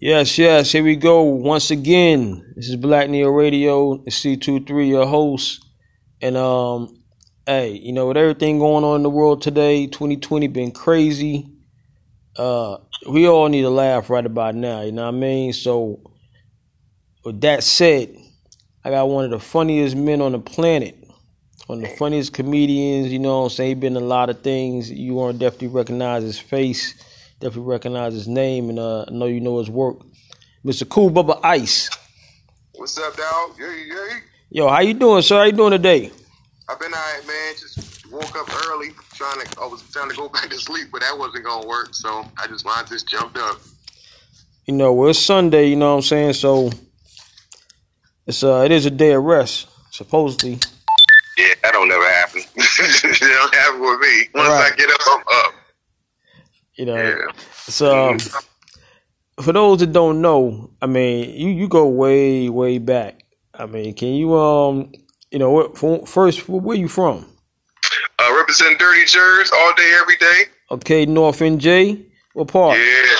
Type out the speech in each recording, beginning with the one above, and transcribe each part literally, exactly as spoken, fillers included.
Yes, yes, here we go once again. This is Black Neo Radio, C twenty-three, your host. And um, hey, you know, with everything going on in the world today, twenty twenty been crazy. Uh, we all need a laugh right about now, you know what I mean? So, with that said, I got one of the funniest men on the planet, one of the funniest comedians, you know what I'm saying? He's been in a lot of things. You want to definitely recognize his face. Definitely recognize his name, and uh, I know you know his work. Mister Kool Bubba Ice. What's up, dog? Yeah, yeah. Yo, how you doing, sir? How you doing today? I've been all right, man. Just woke up early, trying to. I was trying to go back to sleep, but that wasn't gonna work. So I just, I just jumped up. You know, well, it's Sunday. You know what I'm saying? So it's uh, it is a day of rest, supposedly. Yeah, that don't never happen. It don't happen with me. Once right. I get up, I'm up. You know, yeah. So um, for those that don't know, I mean, you, you go way, way back. I mean, can you, um, you know, what, for, first, where you from? I uh, represent Dirty Jers all day, every day. Okay, North N J. What part? Yeah,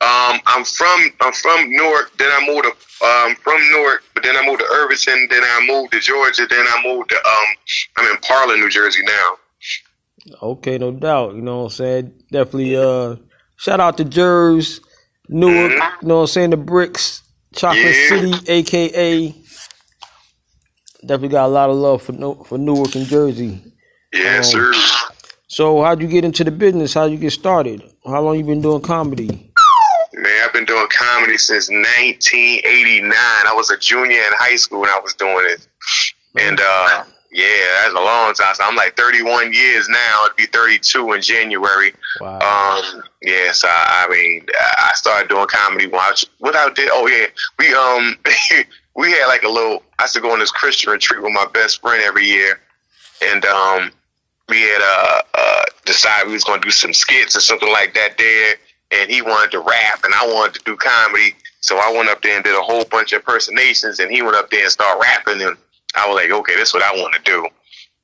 um, I'm from I'm from Newark. Then I moved to um from Newark, but then I moved to Irvington. Then I moved to Georgia. Then I moved to um, I'm in Parlin, New Jersey now. Okay, no doubt. You know what I'm saying? Definitely uh shout out to Jers, Newark, mm-hmm. You know what I'm saying, the Bricks, Chocolate yeah. City, A K A Definitely got a lot of love for no for Newark and Jersey. Yes, um, sir. So how'd you get into the business? How'd you get started? How long you been doing comedy? Man, I've been doing comedy since nineteen eighty-nine. I was a junior in high school when I was doing it. And uh yeah, that's a long time. So I'm like thirty-one years now. It'd be thirty-two in January. Wow. Um, yeah, so I, I mean, I started doing comedy when I, what I did. Oh yeah, we um we had like a little. I used to go on this Christian retreat with my best friend every year, and um we had uh, uh decided we was gonna do some skits or something like that there. And he wanted to rap, and I wanted to do comedy. So I went up there and did a whole bunch of impersonations, and he went up there and started rapping and. I was like, okay, that's what I want to do.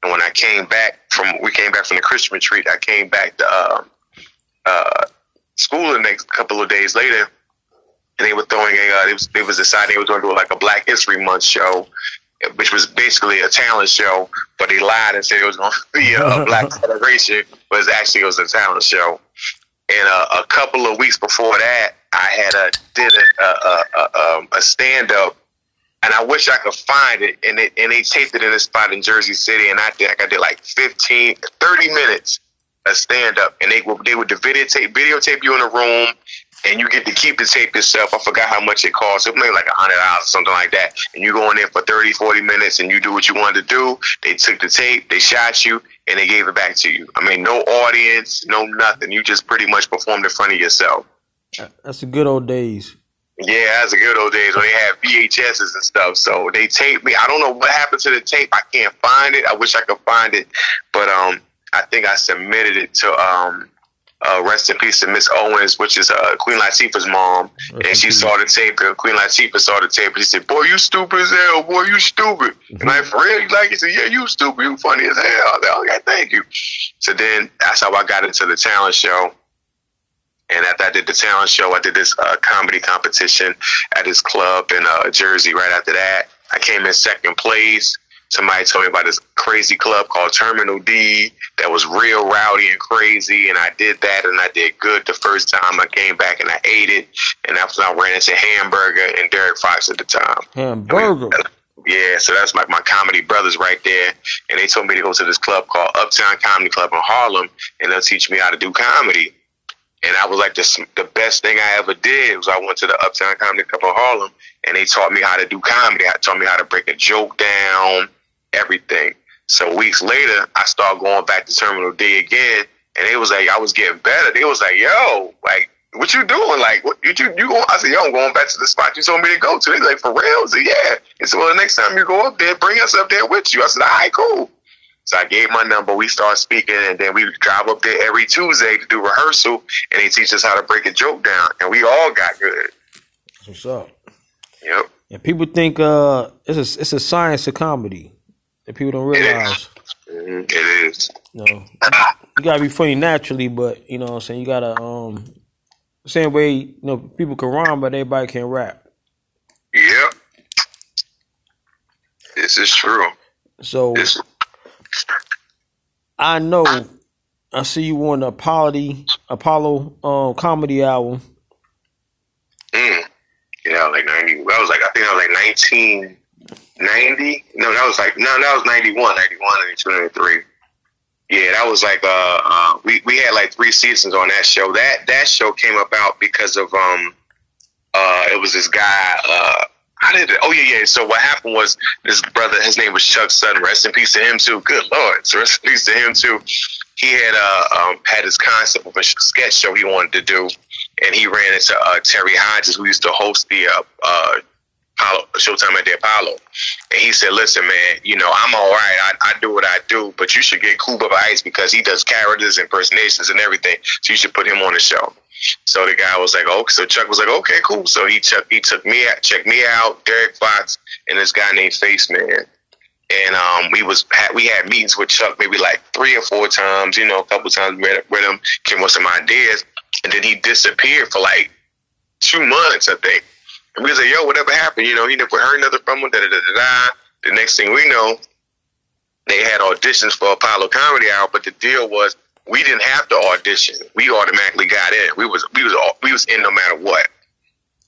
And when I came back from, we came back from the Christian retreat, I came back to uh, uh, school the next couple of days later, and they were throwing a, uh, it was, it was decided they were going to do like a Black History Month show, which was basically a talent show, but they lied and said it was going to be a, a Black celebration, but it actually it was a talent show. And uh, a couple of weeks before that, I had a, did a, a, a, a, a stand-up. And I wish I could find it. And, it. and they taped it in a spot in Jersey City. And I think I did like fifteen, thirty minutes of stand-up. And they would, they would videotape, videotape you in a room. And you get to keep the tape yourself. I forgot how much it cost. It was maybe like a hundred dollars or something like that. And you go in there for thirty, forty minutes. And you do what you wanted to do. They took the tape. They shot you. And they gave it back to you. I mean, no audience, no nothing. You just pretty much performed in front of yourself. That's the good old days. Yeah, that's the good old days when they had V H S's and stuff. So they taped me. I don't know what happened to the tape. I can't find it. I wish I could find it. But um, I think I submitted it to um, uh, Rest in Peace to Miss Owens, which is uh, Queen Latifah's mom. And she saw the tape. And Queen Latifah saw the tape. And she said, boy, you stupid as hell. Boy, you stupid. And I, for real? Like, he said, yeah, you stupid. You funny as hell. I was like, okay, thank you. So then that's how I got into the talent show. And after I did the talent show, I did this uh, comedy competition at this club in uh, Jersey. Right after that, I came in second place. Somebody told me about this crazy club called Terminal D that was real rowdy and crazy. And I did that, and I did good the first time. I came back, and I ate it. And that's when I ran into Hamburger and Derek Fox at the time. Hamburger. I mean, yeah, so that's my, my comedy brothers right there. And they told me to go to this club called Uptown Comedy Club in Harlem, and they'll teach me how to do comedy. And I was like, the, the best thing I ever did was I went to the Uptown Comedy Club in Harlem, and they taught me how to do comedy. They taught me how to break a joke down, everything. So weeks later, I started going back to Terminal D again, and it was like, I was getting better. They was like, yo, like, what you doing? Like, what you, you, you going? I said, yo, I'm going back to the spot you told me to go to. They like, for real? I said, yeah. They said, well, the next time you go up there, bring us up there with you. I said, all right, cool. So I gave my number, we start speaking, and then we drive up there every Tuesday to do rehearsal, and they teach us how to break a joke down, and we all got good. That's what's up. Yep. And people think uh, it's a, it's a science of comedy that people don't realize. It is. It is. You know, you gotta be funny naturally, but you know what I'm saying, you gotta um same way, you know, people can rhyme, but everybody can rap. Yep. This is true. So this. I know I see you on the Apollo, Apollo um, Comedy Hour. Mm. Yeah, like ninety. I was like, I think I was like nineteen ninety. No, that was like no, that was ninety-one, ninety-one, ninety-two, ninety-three. Yeah, that was like uh, uh, we we had like three seasons on that show. That that show came about because of um, uh, it was this guy. Uh, I did it. Oh yeah, yeah. So what happened was this brother, his name was Chuck Sutton. Rest in peace to him too. Good Lord, so rest in peace to him too. He had uh, um, had his concept of a sketch show he wanted to do, and he ran into uh, Terry Hodges, who used to host the uh, uh, Apollo, Showtime at the Apollo. And he said, "Listen, man, you know I'm all right. I, I do what I do, but you should get Kool Bubba Ice because he does characters, impersonations, and everything. So you should put him on the show." So the guy was like, "Oh," so Chuck was like, "Okay, cool." So he took he took me out, checked me out, Derek Fox, and this guy named Face Man, and um, we was had, we had meetings with Chuck maybe like three or four times, you know, a couple times with, with him, came with some ideas, and then he disappeared for like two months, I think. And we was like, "Yo, whatever happened?" You know, he never heard nothing from him. Da da da da. The next thing we know, they had auditions for Apollo Comedy Hour, but the deal was, we didn't have to audition. We automatically got in. We was we was we was in no matter what.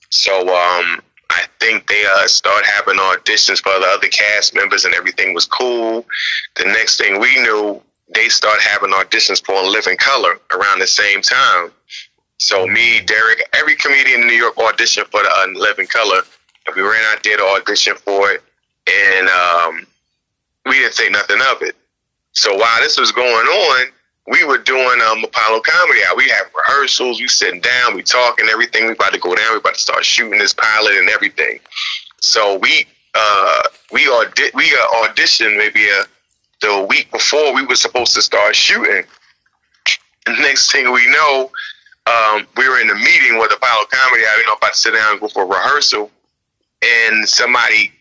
So um, I think they uh, started having auditions for the other cast members, and everything was cool. The next thing we knew, they started having auditions for Living Color around the same time. So me, Derek, every comedian in New York auditioned for the uh, Living Color, and we ran out there to audition for it, and um, we didn't think nothing of it. So while this was going on, we were doing um, Apollo Comedy Hour. We had rehearsals. We sitting down. We talking everything. We about to go down. We about to start shooting this pilot and everything. So we uh, we audi we uh, auditioned maybe a, the week before we were supposed to start shooting. The next thing we know, um, we were in a meeting with Apollo Comedy Hour. You know, about to sit down and go for a rehearsal, and somebody,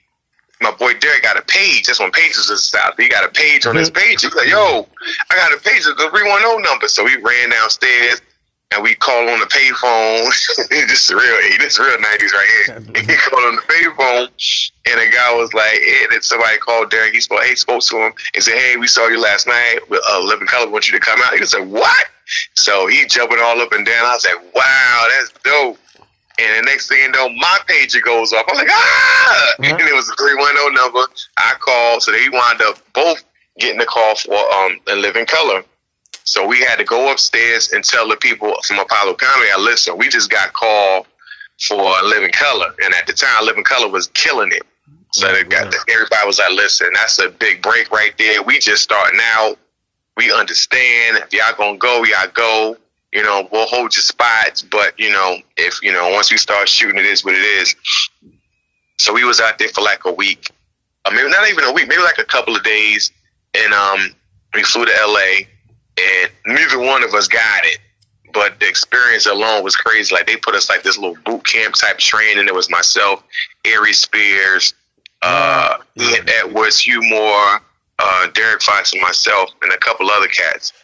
my boy Derek got a page. That's when pages was out. He got a page on his page. He's like, "Yo, I got a page. It's a three one zero number." So we ran downstairs and we called on the payphone. This is real. This is real nineties right here. He called on the payphone, and a guy was like, "Hey," and somebody called Derek. He spoke. Hey, spoke to him and said, "Hey, we saw you last night. Uh, Living Color want you to come out." He was like, "What?" So he jumping all up and down. I was like, "Wow, that's dope." And the next thing you know, my pager goes off. I'm like, ah! Mm-hmm. And it was a three one zero number. I called, so they wound up both getting the call for um, a Living Color. So we had to go upstairs and tell the people from Apollo Comedy, I listen, we just got called for a Living Color. And at the time, Living Color was killing it. So mm-hmm. they got the, everybody was like, listen, that's a big break right there. We just starting out. We understand. If y'all going to go, y'all go. You know, we'll hold your spots, but, you know, if, you know, once we start shooting, it is what it is. So we was out there for like a week. Uh, maybe not even a week, maybe like a couple of days. And um, we flew to L A, and neither one of us got it. But the experience alone was crazy. Like, they put us like this little boot camp type training. It was myself, Ari Spears, uh, Lynn Edwards, Hugh Moore, uh, Derek Fox, and myself, and a couple other cats.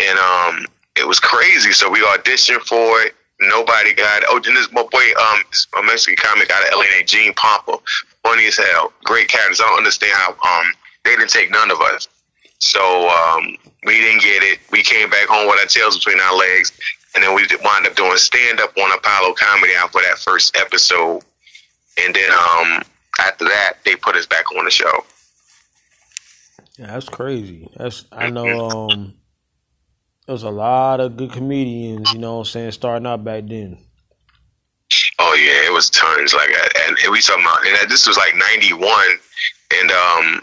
And, um... it was crazy. So we auditioned for it. Nobody got it. Oh, then this my boy, um, a Mexican comic out of L A named Gene Pompa. Funny as hell. Great characters. I don't understand how um they didn't take none of us. So um we didn't get it. We came back home with our tails between our legs, and then we wound up doing stand up on Apollo Comedy Hour for that first episode. And then um after that, they put us back on the show. Yeah, that's crazy. That's I know. Um. There's a lot of good comedians, you know what I'm saying, starting out back then. Oh, yeah, it was tons. Like, and we talking about, and this was like ninety-one, and um,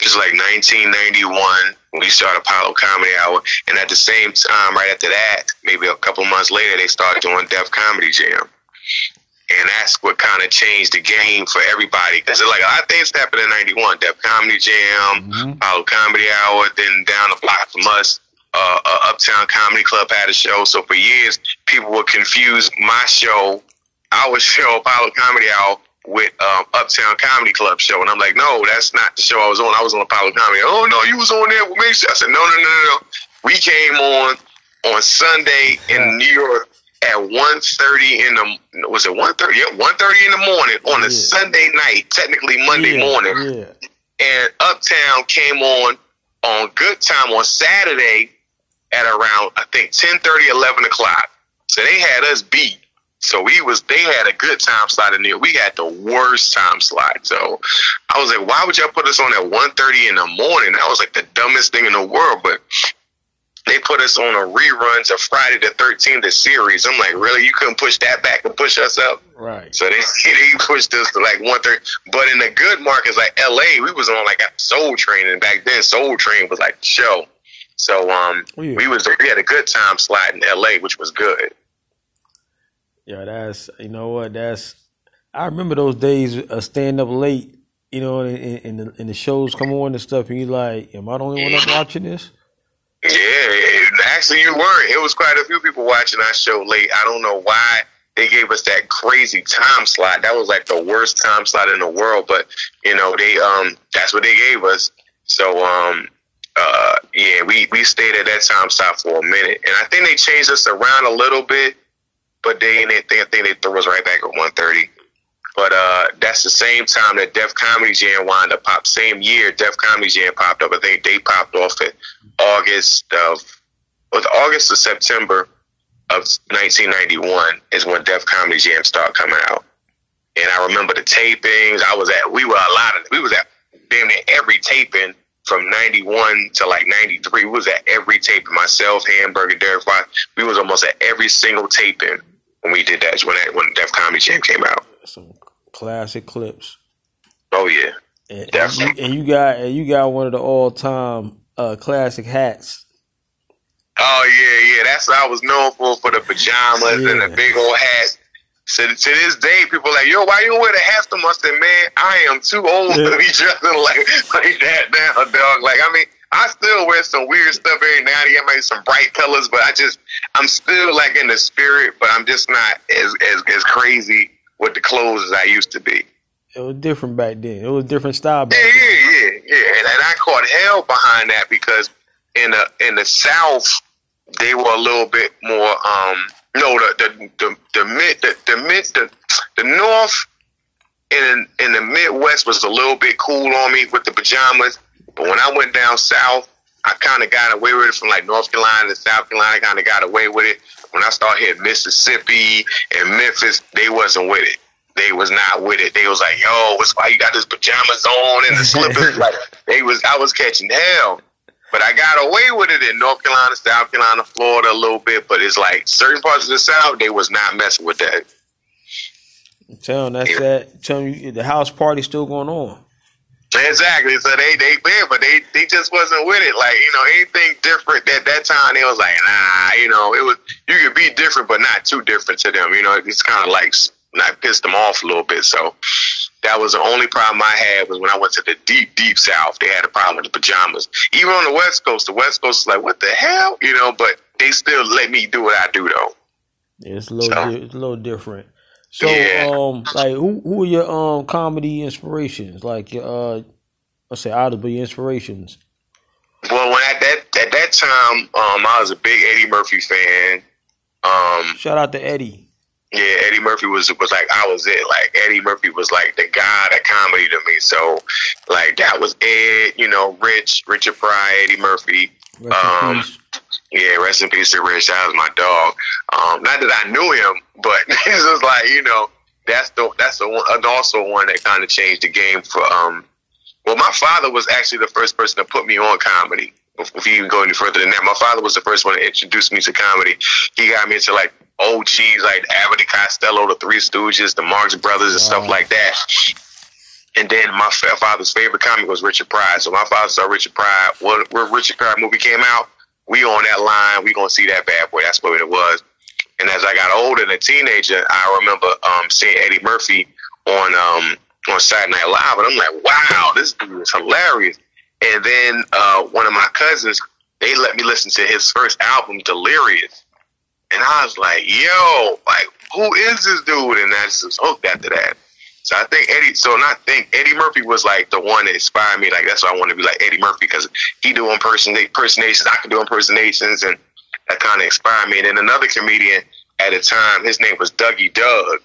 this was like nineteen ninety-one when we started Apollo Comedy Hour. And at the same time, right after that, maybe a couple months later, they started doing Def Comedy Jam. And that's what kind of changed the game for everybody. Because like, a lot of things happened in ninety-one. Def Comedy Jam, mm-hmm. Apollo Comedy Hour, then down the block from us, Uh, uh, Uptown Comedy Club had a show. So for years, people would confuse my show, our show, Apollo Comedy Hour, with um, Uptown Comedy Club show. And I'm like, no, that's not the show I was on. I was on Apollo Comedy. Oh, no, you was on there with me. I said, no, no, no, no, no. We came on on Sunday in New York at one thirty in the, was it one thirty? Yeah, one thirty in the morning on a yeah. Sunday night, technically Monday yeah, morning. Yeah. And Uptown came on on Good Time on Saturday at around, I think, ten thirty, eleven o'clock. So they had us beat. So we was, they had a good time slot in there. We had the worst time slot. So I was like, why would y'all put us on at one thirty in the morning? That was like the dumbest thing in the world. But they put us on a reruns of Friday the thirteenth, the series. I'm like, really? You couldn't push that back and push us up? Right. So they, they pushed us to like one thirty. But in the good markets like L A, we was on like a Soul Train. And back then, Soul Train was like, show. So um, yeah. we was we had a good time slot in L A, which was good. Yeah, that's, you know what, that's, I remember those days of uh, staying up late, you know, and, and, the, and the shows come on and stuff, and you're like, am I the only one that's watching this? Yeah, it, actually you weren't. It was quite a few people watching our show late. I don't know why they gave us that crazy time slot. That was like the worst time slot in the world, but, you know, they um that's what they gave us. So, um uh yeah, we, we stayed at that time slot for a minute, and I think they changed us around a little bit. But they, they, they, I think they threw us right back at one thirty. But uh, that's the same time that Def Comedy Jam wound up pop. Same year, Def Comedy Jam popped up. I think they popped off in August of, was August or September of nineteen ninety-one is when Def Comedy Jam started coming out. And I remember the tapings. I was at, we were a lot of, we was at damn near every taping from ninety-one to like ninety-three. We was at every taping. Myself, Hamburger, Derek Fox. We was almost at every single taping. When we did that, when that, when Def Comedy Jam came out, some classic clips. Oh yeah, and, definitely. And you, and you got and you got one of the all time uh, classic hats. Oh yeah, yeah. That's what I was known for for the pajamas yeah. and the big old hat. So to this day, people are like, yo, why you wear the hat so much? I said, man, I am too old yeah. to be dressing like like that now, dog. Like I mean. I still wear some weird stuff every now and again, maybe some bright colors, but I just, I'm still like in the spirit, but I'm just not as, as, as crazy with the clothes as I used to be. It was different back then. It was a different style back yeah, then. Yeah, yeah, yeah. And, and I caught hell behind that because in the, in the South, they were a little bit more, um, no, the, the, the, the mid, the, the mid, the, the North and in the Midwest was a little bit cool on me with the pajamas. But when I went down south, I kind of got away with it from like North Carolina to South Carolina. I kind of got away with it. When I started hitting Mississippi and Memphis, they wasn't with it. They was not with it. They was like, yo, what's why you got this pajamas on and the slippers? Like they was, I was catching hell. But I got away with it in North Carolina, South Carolina, Florida a little bit. But it's like certain parts of the South, they was not messing with that. I'm telling that's yeah. that. Telling you the house party's still going on. Exactly. So they they yeah, but they they just wasn't with it. Like, you know, anything different at that time, they was like, nah, you know, it was, you could be different but not too different to them. You know, it's kind of like I pissed them off a little bit. So that was the only problem I had was when I went to the deep deep South. They had a problem with the pajamas. Even on the West Coast, the West Coast is like, what the hell, you know? But they still let me do what I do though. Yeah, it's a little so, di- it's a little different. So, yeah. um, like, who who are your um comedy inspirations? Like, uh, let's say idols, but your inspirations. Well, when at that at that time, um, I was a big Eddie Murphy fan. Um, shout out to Eddie. Yeah, Eddie Murphy was was like I was it. Like Eddie Murphy was like the god of comedy to me. So, like that was Ed. You know, Rich, Richard Pryor, Eddie Murphy. Rest um, yeah, rest in peace to Rich. That was my dog. Um, not that I knew him, but it's just like, you know, that's the that's the one, also one that kind of changed the game for. Um, well, my father was actually the first person to put me on comedy. If you even go any further than that, my father was the first one to introduce me to comedy. He got me into like O Gs like Abbott and Costello, the Three Stooges, the Marx Brothers, and stuff like that. And then my father's favorite comic was Richard Pryor. So my father saw Richard Pryor. When, when Richard Pryor movie came out, we on that line. We going to see that bad boy. That's what it was. And as I got older and a teenager, I remember um, seeing Eddie Murphy on um, on Saturday Night Live. And I'm like, wow, this dude is hilarious. And then uh, one of my cousins, they let me listen to his first album, Delirious. And I was like, yo, like, who is this dude? And I just was hooked after that. So I think Eddie, so not think, Eddie Murphy was like the one that inspired me. Like, that's why I want to be like Eddie Murphy, because he do imperson- impersonations, I can do impersonations, and that kind of inspired me. And then another comedian at a time. His name was Dougie Doug.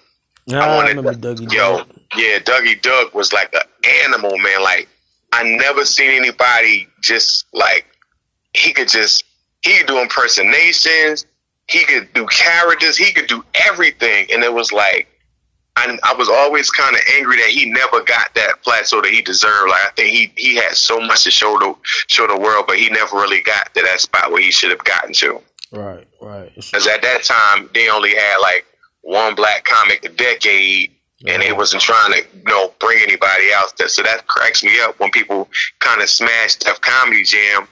Nah, I, wanted, I remember Dougie yo, Doug. Yeah, Dougie Doug was like an animal, man. Like, I never seen anybody just like, he could just, he could do impersonations, he could do characters, he could do everything. And it was like, I, I was always kind of angry that he never got that plateau that he deserved. Like, I think he, he had so much to show the, show the world, but he never really got to that spot where he should have gotten to. Right, right. Because at that time, they only had like one black comic a decade, and they wasn't trying to, you know, bring anybody out there. So that cracks me up when people kind of smash Def Comedy Jam.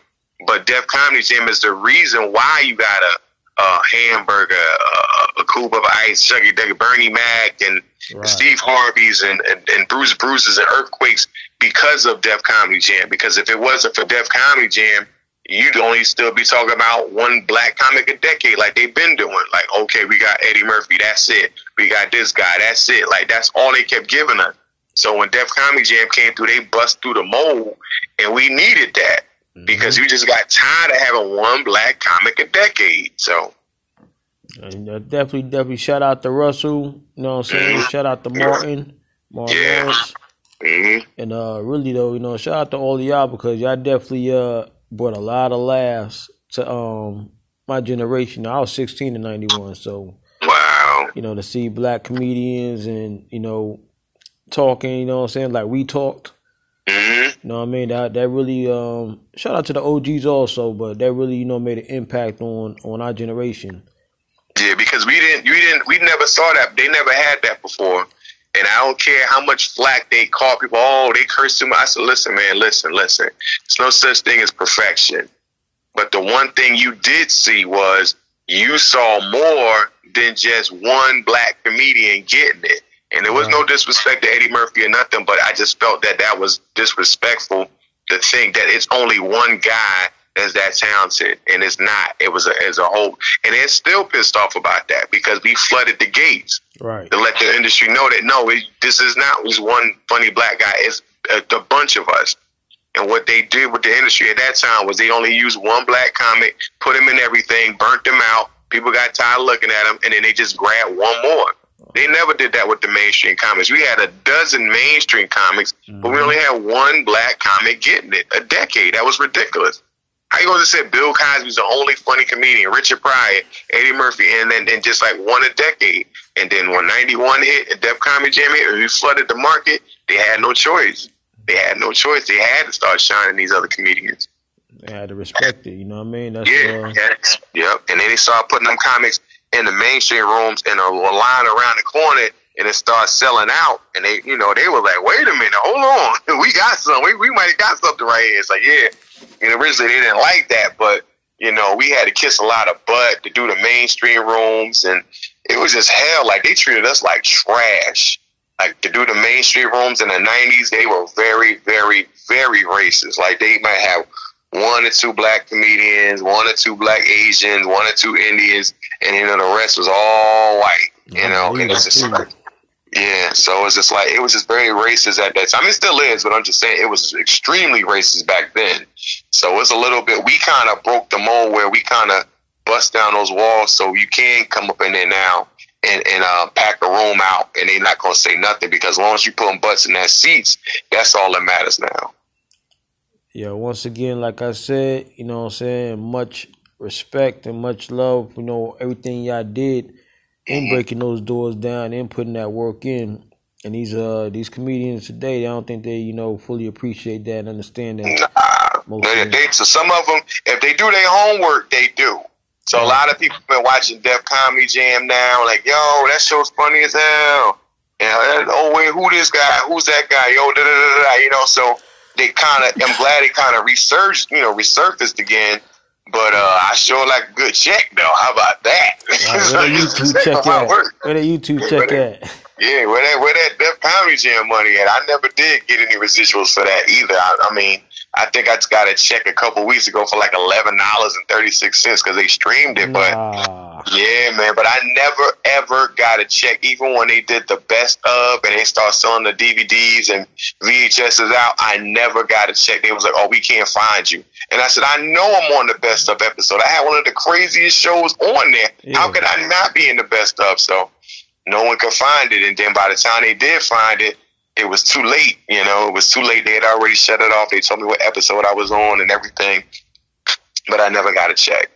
But Def Comedy Jam is the reason why you got a, a Hamburger, a, a Kool Bubba Ice, Dougie Doug, Bernie Mac, and right. Steve Harvey's, and, and, and Bruce Bruce's, and Earthquakes, because of Def Comedy Jam. Because if it wasn't for Def Comedy Jam, you'd only still be talking about one black comic a decade, like they've been doing. Like, okay, we got Eddie Murphy, that's it. We got this guy, that's it. Like, that's all they kept giving us. So when Def Comedy Jam came through, they bust through the mold, and we needed that. Mm-hmm. Because we just got tired of having one black comic a decade. So and, uh, definitely, definitely shout out to Russell. You know what I'm saying? Mm-hmm. Shout out to Martin. Martin yeah. Lawrence. Mm-hmm. And uh, really, though, you know, shout out to all of y'all, because y'all definitely uh, brought a lot of laughs to um, my generation. I was sixteen in ninety-one, so wow. You know, to see black comedians and, you know, talking, you know what I'm saying? Like we talked. Mm-hmm. You know what I mean? That that really um, shout out to the O Gs also, but that really, you know, made an impact on, on our generation. Yeah, because we didn't, we didn't, we never saw that. They never had that before. And I don't care how much flack they call people. Oh, they curse too much. I said, listen, man, listen, listen. There's no such thing as perfection. But the one thing you did see was you saw more than just one black comedian getting it. And there was no disrespect to Eddie Murphy or nothing, but I just felt that that was disrespectful to think that it's only one guy that's that talented, and it's not. It was a, as a whole. And they're still pissed off about that, because we flooded the gates right. to let the industry know that, no, it, this is not just one funny black guy. It's a, a bunch of us. And what they did with the industry at that time was they only used one black comic, put him in everything, burnt them out. People got tired of looking at him, and then they just grabbed one more. They never did that with the mainstream comics. We had a dozen mainstream comics, mm-hmm. but we only had one black comic getting it. A decade. That was ridiculous. How you going to say Bill Cosby's the only funny comedian, Richard Pryor, Eddie Murphy, and then and just like one a decade. And then when ninety-one hit, and Def Comedy Jam hit, and we flooded the market, they had no choice. They had no choice. They had to start shining these other comedians. They had to respect it, you know what I mean? That's yeah, uh... yeah. Yep. And then they started putting them comics in the mainstream rooms and a line around the corner, and it starts selling out. And they, you know, they were like, wait a minute, hold on. We got something. We, we might have got something right here. It's like, yeah. And originally they didn't like that, but, you know, we had to kiss a lot of butt to do the mainstream rooms. And it was just hell. Like, they treated us like trash. Like, to do the mainstream rooms in the nineties, they were very, very, very racist. Like, they might have one or two black comedians, one or two black Asians, one or two Indians, and, you know, the rest was all white, you know, and it's just like, yeah, so it's just like, it was just very racist at that time. It still is, but I'm just saying, it was extremely racist back then. So it's a little bit, we kind of broke the mold where we kind of bust down those walls, so you can come up in there now and, and uh, pack a room out, and they're not going to say nothing, because as long as you put them butts in their seats, that's all that matters now. Yeah, once again, like I said, you know what I'm saying, much respect and much love, you know, everything y'all did in breaking those doors down and putting that work in. And these uh these comedians today, I don't think they, you know, fully appreciate that and understand that. Nah, they, they, so some of them, if they do their homework, they do. So mm-hmm. a lot of people have been watching Def Comedy Jam now, like, yo, that show's funny as hell. And, oh, wait, who this guy? Who's that guy? Yo, da-da-da-da, you know, so... They kind of, I'm glad it kind of resurged, you know, resurfaced again. But uh, I sure like a good check, though. How about that? Right, where did so YouTube check at? Where did YouTube yeah, check where at? That, yeah, where that, where that Def Comedy Jam money at? I never did get any residuals for that either. I, I mean, I think I just got a check a couple weeks ago for like eleven dollars and thirty six cents because they streamed it. But nah. yeah, man. But I never ever got a check, even when they did the best of and they start selling the D V Ds and V H Ss out. I never got a check. They was like, "Oh, we can't find you." And I said, "I know I'm on the best of episode. I had one of the craziest shows on there. Yeah. How could I not be in the best of?" So no one could find it. And then by the time they did find it, it was too late, you know, it was too late. They had already shut it off. They told me what episode I was on and everything, but I never got a check.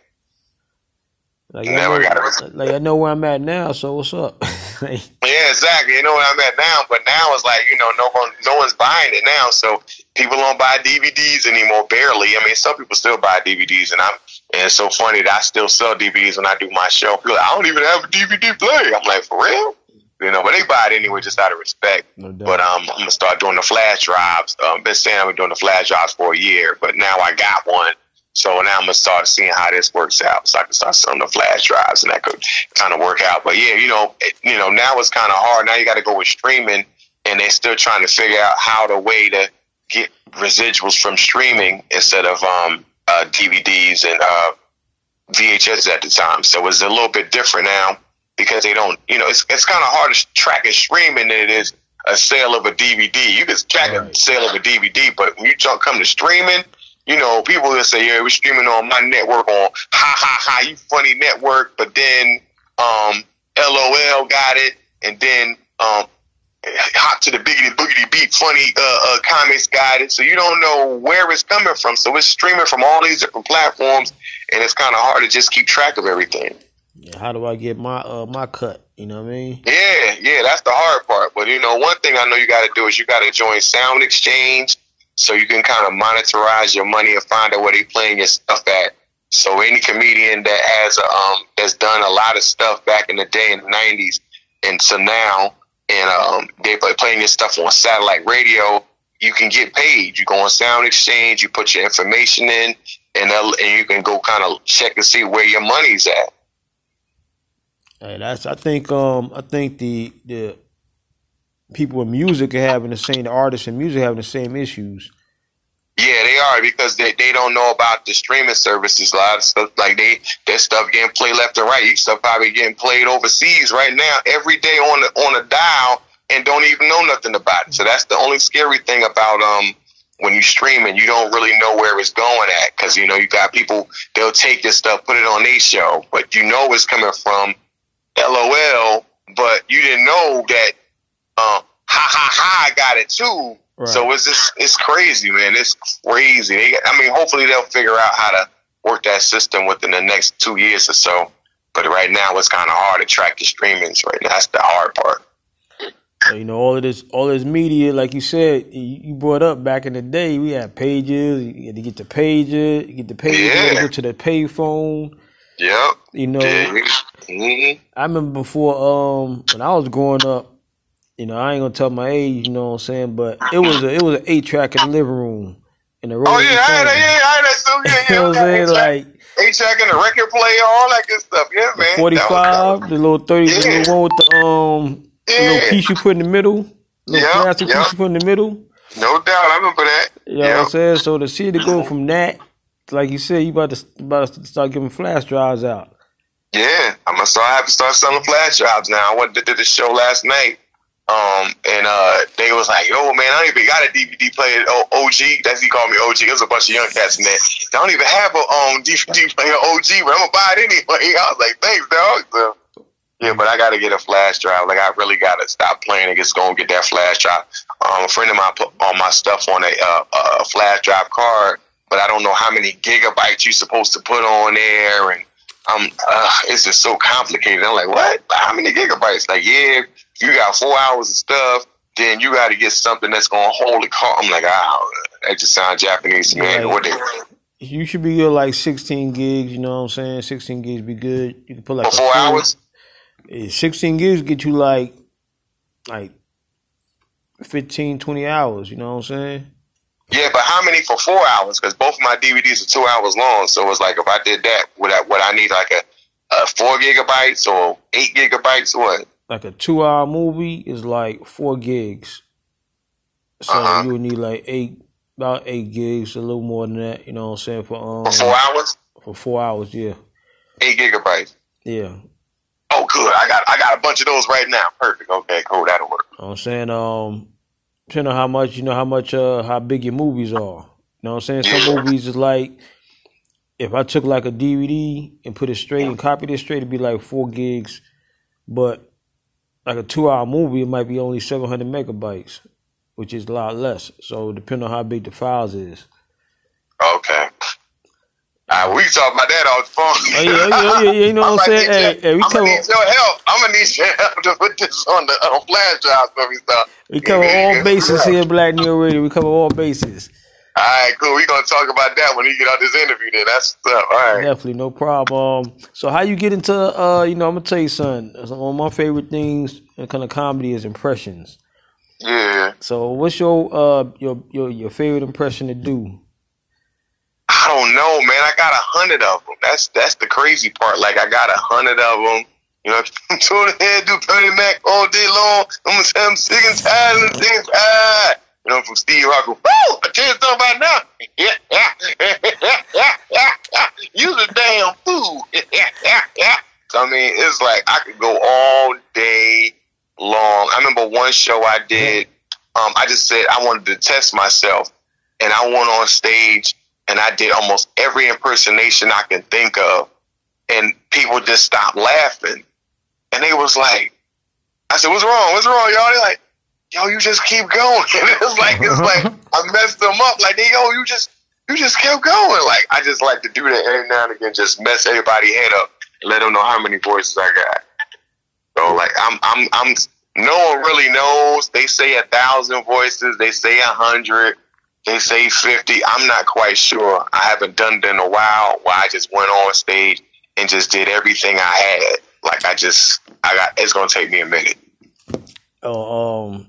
Like, never I know, got a Like, I know where I'm at now, so what's up? Yeah, exactly. You know where I'm at now, but now it's like, you know, no one, no one's buying it now, so people don't buy D V Ds anymore, barely. I mean, some people still buy D V Ds, and I'm, and it's so funny that I still sell D V Ds when I do my show. People like, I don't even have a D V D player. I'm like, for real? You know, but they buy it anyway, just out of respect. No doubt. But um, I'm going to start doing the flash drives. Um, been saying I've been doing the flash drives for a year, but now I got one. So now I'm going to start seeing how this works out. So I can start selling the flash drives, and that could kind of work out. But yeah, you know, it, you know, now it's kind of hard. Now you got to go with streaming, and they're still trying to figure out how to way to get residuals from streaming instead of um uh, D V Ds and uh, V H S at the time. So it's a little bit different now. Because they don't, you know, it's it's kind of hard to track a streaming than it is a sale of a D V D. You can track right. a sale of a D V D, but when you come to streaming, you know, people just say, yeah, we're streaming on my network on Ha Ha Ha, you funny network, but then um, L O L got it, and then um, Hop to the Biggity Boogity Beat funny uh, uh, comments got it, so you don't know where it's coming from. So it's streaming from all these different platforms, and it's kind of hard to just keep track of everything. How do I get my uh, my cut? You know what I mean? Yeah, yeah, that's the hard part. But, you know, one thing I know you got to do is you got to join Sound Exchange so you can kind of monetize your money and find out where they playing your stuff at. So any comedian that has a, um that's done a lot of stuff back in the day in the nineties and so now, and um they play playing your stuff on satellite radio, you can get paid. You go on Sound Exchange, you put your information in, and and you can go kind of check and see where your money's at. Hey, that's, I think um I think the the people in music are having the same the artists in music having the same issues. Yeah, they are because they, they don't know about the streaming services. A lot of stuff like they their stuff getting played left and right. You stuff probably getting played overseas right now every day on the on a dial and don't even know nothing about it. So that's the only scary thing about um when you streaming, you don't really know where it's going at because you know you got people they'll take this stuff, put it on their show, but you know it's coming from L O L, but you didn't know that um, Ha Ha Ha got it too. Right. So it's just, it's crazy, man. It's crazy. They, I mean, hopefully they'll figure out how to work that system within the next two years or so. But right now, it's kind of hard to track the streamings. Right now, that's the hard part. You know, all of this, all this media, like you said, you brought up back in the day. We had pages. You had to get the pager, get the pager, yeah. Go to the payphone. Yep. You know. Yeah. Mm-hmm. I remember before um when I was growing up, you know, I ain't gonna tell my age, you know what I'm saying, but it was a it was an eight track in the living room in the room. Oh yeah, I had that, yeah, I had that too, yeah, yeah. You know what I'm saying? Like eight track in the record player, all that good stuff, yeah, man. Forty five, the little thirty, yeah. The little one with the um yeah. the little piece you put in the middle. The little yep, plastic yep. piece you put in the middle. No doubt, I remember that. You know yep. what I'm saying? So the city go from that, like you said, you about to about to start giving flash drives out. Yeah, I'm gonna start. I have to start selling flash drives now. I went to the show last night, um, and uh, they was like, "Yo, man, I don't even got a D V D player." Oh, O G, that's he called me O G. There's a bunch of young cats in there. I don't even have a um D V D player, O G, but I'm gonna buy it anyway. I was like, "Thanks, dog." So, yeah, but I gotta get a flash drive. Like, I really gotta stop playing and just go and get that flash drive. Um, a friend of mine put all my stuff on a uh, a flash drive card, but I don't know how many gigabytes you're supposed to put on there and. Um, uh, it's just so complicated. I'm like, what? How many gigabytes? Like, yeah, you got four hours of stuff. Then you got to get something that's gonna hold the car. I'm like, ah, oh, that just sounds Japanese, man. Like, what they? You should be good like sixteen gigs. You know what I'm saying? Sixteen gigs be good. You can put like for four hours. Yeah, sixteen gigs get you like, like, fifteen, twenty hours. You know what I'm saying? Yeah, but how many for four hours? Because both of my D V Ds are two hours long, so it's like if I did that, would I, would I need like a, a four gigabytes or eight gigabytes? What? Like a two-hour movie is like four gigs, so uh-huh. you would need like eight about eight gigs, a little more than that, you know what I'm saying? For, um, for four hours? For four hours, yeah. Eight gigabytes? Yeah. Oh, good. I got I got a bunch of those right now. Perfect. Okay, cool. That'll work. You know what I'm saying? Um, you know how much, you know how much, uh, how big your movies are. You know what I'm saying? Some yeah. movies is like, if I took like a D V D and put it straight yeah. and copied it straight, it'd be like four gigs. But like a two-hour movie, it might be only seven hundred megabytes, which is a lot less. So depending on how big the files is. Okay. Uh, we talk about that on the phone. Oh, yeah, yeah, yeah, yeah. You know what I'm saying? Hey, your, hey, we I'm going to need your help. I'm going to need your help to put this on the on flash drive for me. So. We cover all bases here at Black Neo Radio. We cover all bases. All right, cool. We're going to talk about that when you get out this interview then. That's what's up. All right. Definitely, no problem. Um, so how you get into, uh, you know, I'm going to tell you, son, one of my favorite things in kind of comedy is impressions. Yeah. So what's your uh your your, your favorite impression to do? I don't know, man. I got a hundred of them. That's that's the crazy part. Like, I got a hundred of them. You know, I'm trying to head do Bernie Mac all day long. I'm I'm sick and tired of things. Ah, you know, from Steve Harvey. Woo! I tell you something right now. Yeah, yeah, yeah, yeah, yeah, yeah. You the damn fool. Yeah, yeah, yeah. So, I mean, it's like I could go all day long. I remember one show I did. Um, I just said I wanted to test myself, and I went on stage. And I did almost every impersonation I can think of. And people just stopped laughing. And they was like, I said, what's wrong? What's wrong, y'all? They're like, yo, you just keep going. And it was like, it's like, I messed them up. Like, yo, you just, you just kept going. Like, I just like to do that every now and again, just mess everybody's head up and let them know how many voices I got. So, like, I'm, I'm, I'm, no one really knows. They say a thousand voices. They say a hundred. They say fifty. I'm not quite sure. I haven't done it in a while where I just went on stage and just did everything I had. Like, I just, I got, it's going to take me a minute. Oh, um,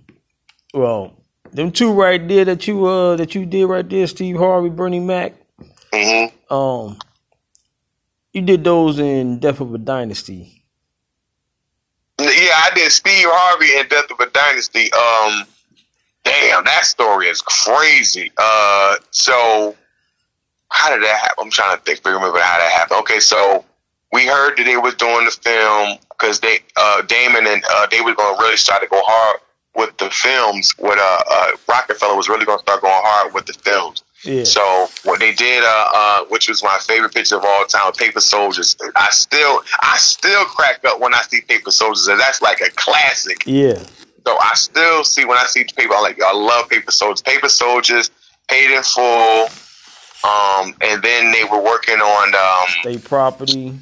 well, them two right there that you, uh, that you did right there, Steve Harvey, Bernie Mac. Mm-hmm. Um, you did those in Death of a Dynasty. Yeah, I did Steve Harvey in Death of a Dynasty. Um, Damn, that story is crazy. Uh, so, how did that happen? I'm trying to think, remember how that happened. Okay, so we heard that they was doing the film because they, uh, Damon and uh, they were going to really start to go hard with the films. With uh, uh, Rockefeller was really going to start going hard with the films. Yeah. So what they did, uh, uh, which was my favorite picture of all time, Paper Soldiers. I still, I still crack up when I see Paper Soldiers. And that's like a classic. Yeah. So I still see, when I see people, I'm like, I love Paper Soldiers. Paper Soldiers, Paid in Full, um, and then they were working on um, State Property.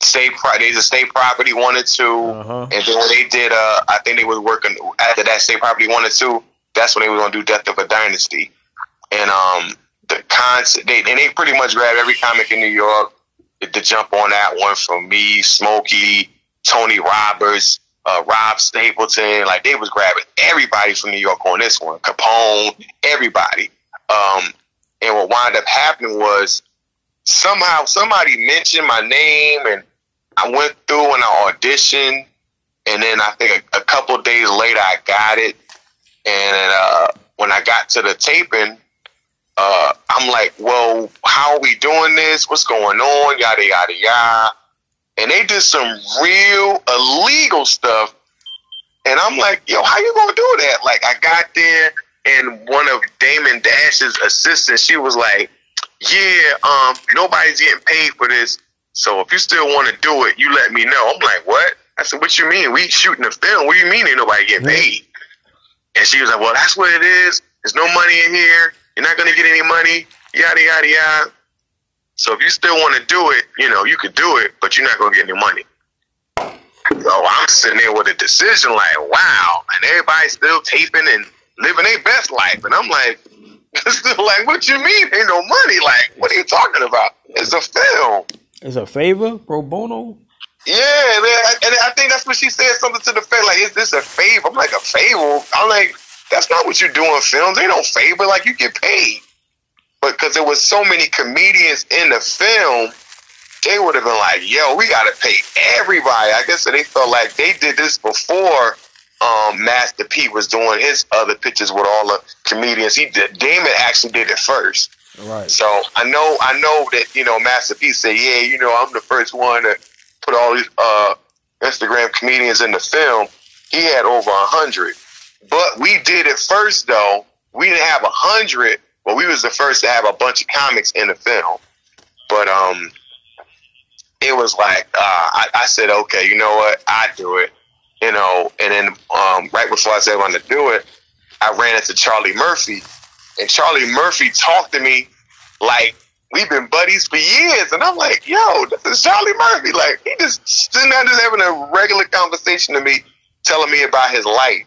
State Property. There's a State Property one and two, uh-huh. and then when they did, uh, I think they were working after that State Property one and two. That's when they were going to do Death of a Dynasty, and um, the concept. They, and they pretty much grabbed every comic in New York to jump on that one. From me, Smokey, Tony Roberts. Uh, Rob Stapleton, like they was grabbing everybody from New York on this one. Capone, everybody. Um, and what wound up happening was somehow somebody mentioned my name, and I went through and I auditioned, and then I think a, a couple of days later I got it. And uh, when I got to the taping, uh, I'm like, "Well, how are we doing this? What's going on? Yada yada yada." And they did some real illegal stuff. And I'm like, yo, how you going to do that? Like, I got there, and one of Damon Dash's assistants, she was like, yeah, um, nobody's getting paid for this. So if you still want to do it, you let me know. I'm like, what? I said, what you mean? We shooting a film. What do you mean ain't nobody getting paid? And she was like, well, that's what it is. There's no money in here. You're not going to get any money. Yada, yada, yada. So if you still want to do it, you know, you could do it, but you're not going to get any money. So I'm sitting there with a decision like, wow. And everybody's still taping and living their best life. And I'm like, still like, what you mean? Ain't no money. Like, what are you talking about? It's a film. It's a favor? Pro bono? Yeah, man. And I think that's what she said, something to the fact, like, is this a favor? I'm like, a favor? I'm like, that's not what you do in films. They don't favor. Like, you get paid. But because there was so many comedians in the film, they would have been like, yo, we got to pay everybody. I guess so they felt like they did this before um, Master P was doing his other pictures with all the comedians. He did. Damon actually did it first. Right. So I know, I know that, you know, Master P said, yeah, you know, I'm the first one to put all these uh, Instagram comedians in the film. He had over a hundred, but we did it first though. We didn't have a hundred, but we was the first to have a bunch of comics in the film. But um, it was like uh, I, I said, okay, you know what, I do it, you know. And then um, right before I said I wanted to do it, I ran into Charlie Murphy, and Charlie Murphy talked to me like we've been buddies for years. And I'm like, yo, this is Charlie Murphy. Like, he just sitting there just having a regular conversation to me, telling me about his life.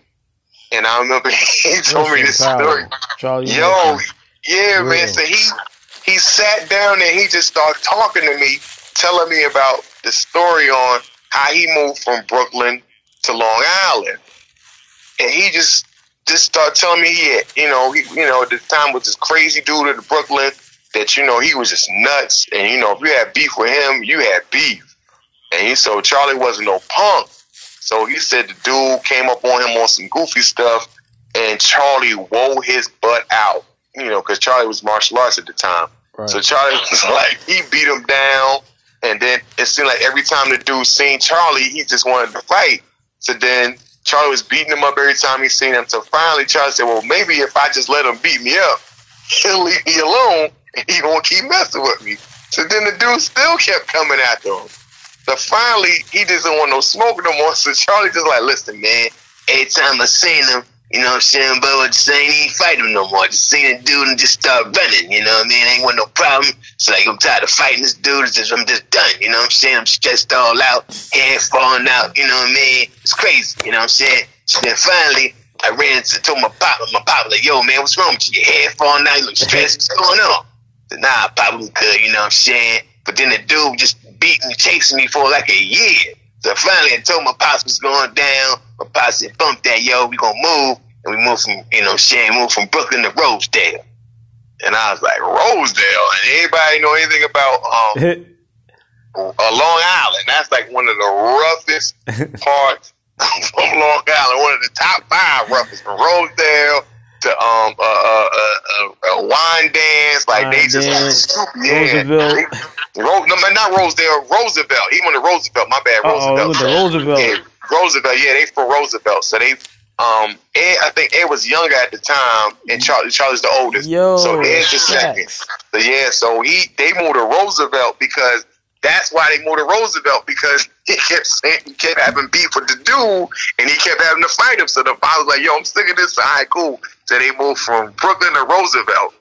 And I remember he told That's me this power. story. Charlie yo, Murphy. yeah, really? man. So he he sat down and he just started talking to me, telling me about the story on how he moved from Brooklyn to Long Island. And he just just started telling me he had, you know, he, you know, at the time was this crazy dude in Brooklyn that, you know, he was just nuts. And, you know, if you had beef with him, you had beef. And he, so Charlie wasn't no punk. So he said the dude came up on him on some goofy stuff, and Charlie wore his butt out, you know, because Charlie was martial arts at the time. Right. So Charlie was like, he beat him down, and then it seemed like every time the dude seen Charlie, he just wanted to fight. So then Charlie was beating him up every time he seen him. So finally Charlie said, well, maybe if I just let him beat me up, he'll leave me alone, and he gonna keep messing with me. So then the dude still kept coming after him. So finally, he doesn't want no smoke no more. So Charlie just like, listen, man, every time I seen him, you know what I'm saying, but I just ain't even fight him no more. I just seen a dude and just start running, you know what I mean? I ain't want no problem. So like, I'm tired of fighting this dude. It's just, I'm just done, you know what I'm saying? I'm stressed all out, hair falling out, you know what I mean? It's crazy, you know what I'm saying? So then finally, I ran to told my papa, my papa, like, yo, man, what's wrong with you? Your hair falling out, you look stressed, what's going on? So nah, papa, we good, you know what I'm saying? But then the dude just beating, chasing me for like a year. So finally I told my pops was going down. My pops said, bump that, yo, we gonna move. And we moved from, you know, Shane moved from Brooklyn to Rosedale. And I was like, Rosedale? And anybody know anything about um uh, Long Island? That's like one of the roughest parts of Long Island, one of the top five roughest, from Rosedale to um uh uh uh, uh, uh wine dance, like wine they just dance. Like, yeah. Roosevelt. Ro- no, not Rosedale, Roosevelt. Even the Roosevelt, my bad, Roosevelt. Oh, the Roosevelt. Yeah, Roosevelt, yeah, they from Roosevelt. So they um Ed, I think Ed was younger at the time, and Charlie Charlie's the oldest. Yo, so Ed's the second. So yeah, so he they moved to Roosevelt because that's why they moved to Roosevelt, because he kept saying, he kept having beef with the dude, and he kept having to fight him. So the I was like, yo, I'm sick of this. So, all right, cool. So they moved from Brooklyn to Roosevelt.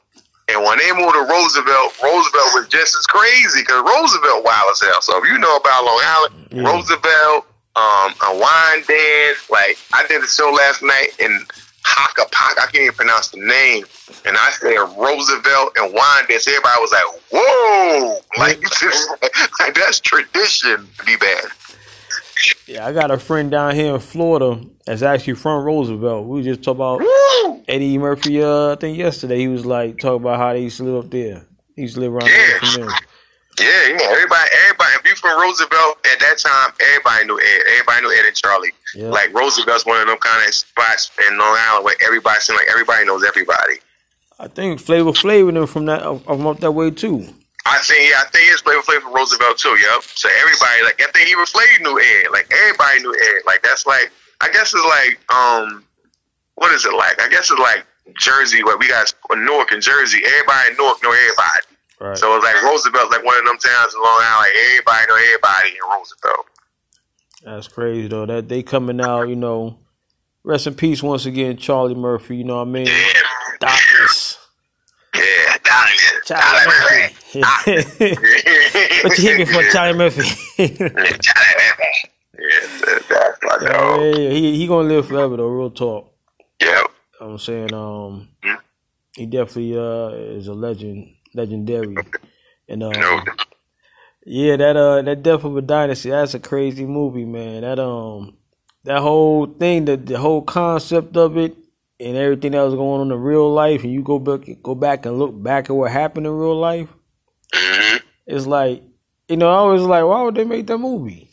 And when they moved to Roosevelt, Roosevelt was just as crazy, because Roosevelt wild as hell. So if you know about Long Island, mm. Roosevelt, um, a wine dance. Like, I did a show last night in Hakapak. I can't even pronounce the name. And I said Roosevelt and wine dance. Everybody was like, whoa! Like, just, like that's tradition to be bad. Yeah, I got a friend down here in Florida that's actually from Roosevelt. We just talked about Woo! Eddie Murphy. Uh, I think yesterday he was like talking about how they used to live up there. He used to live around yeah. there. Yeah, yeah. Everybody, everybody. If you from Roosevelt at that time, everybody knew Ed. Everybody knew Ed and Charlie. Yeah. Like Roosevelt's one of them kind of spots in Long Island where everybody seems like everybody knows everybody. I think Flavor Flav and them from that from up that way too. I think, yeah, I think his Flavor Flav from Roosevelt too, yep. So everybody, like, I think even Flav knew Ed. Like, everybody knew Ed. Like, that's like, I guess it's like, um, what is it like? I guess it's like Jersey, where we got Newark and Jersey. Everybody in Newark know everybody. Right. So it's like Roosevelt's like one of them towns in Long Island. Like, everybody know everybody in Roosevelt. That's crazy, though. That they coming out, you know, rest in peace once again, Charlie Murphy, you know what I mean? Yeah. Doctors. Yeah, Charlie, Charlie Murphy. Murphy. What you hitting for, Charlie Murphy? Charlie Murphy. Yeah, that's my dog. Yeah, yeah, he he gonna live forever though. Real talk. Yep. I'm saying, um, mm. he definitely uh is a legend, legendary, and um, no. yeah, that uh that Death of a Dynasty. That's a crazy movie, man. That um that whole thing, the the whole concept of it. And everything that was going on in real life, and you go back, go back and look back at what happened in real life. Mm-hmm. It's like, you know, I was like, why would they make that movie?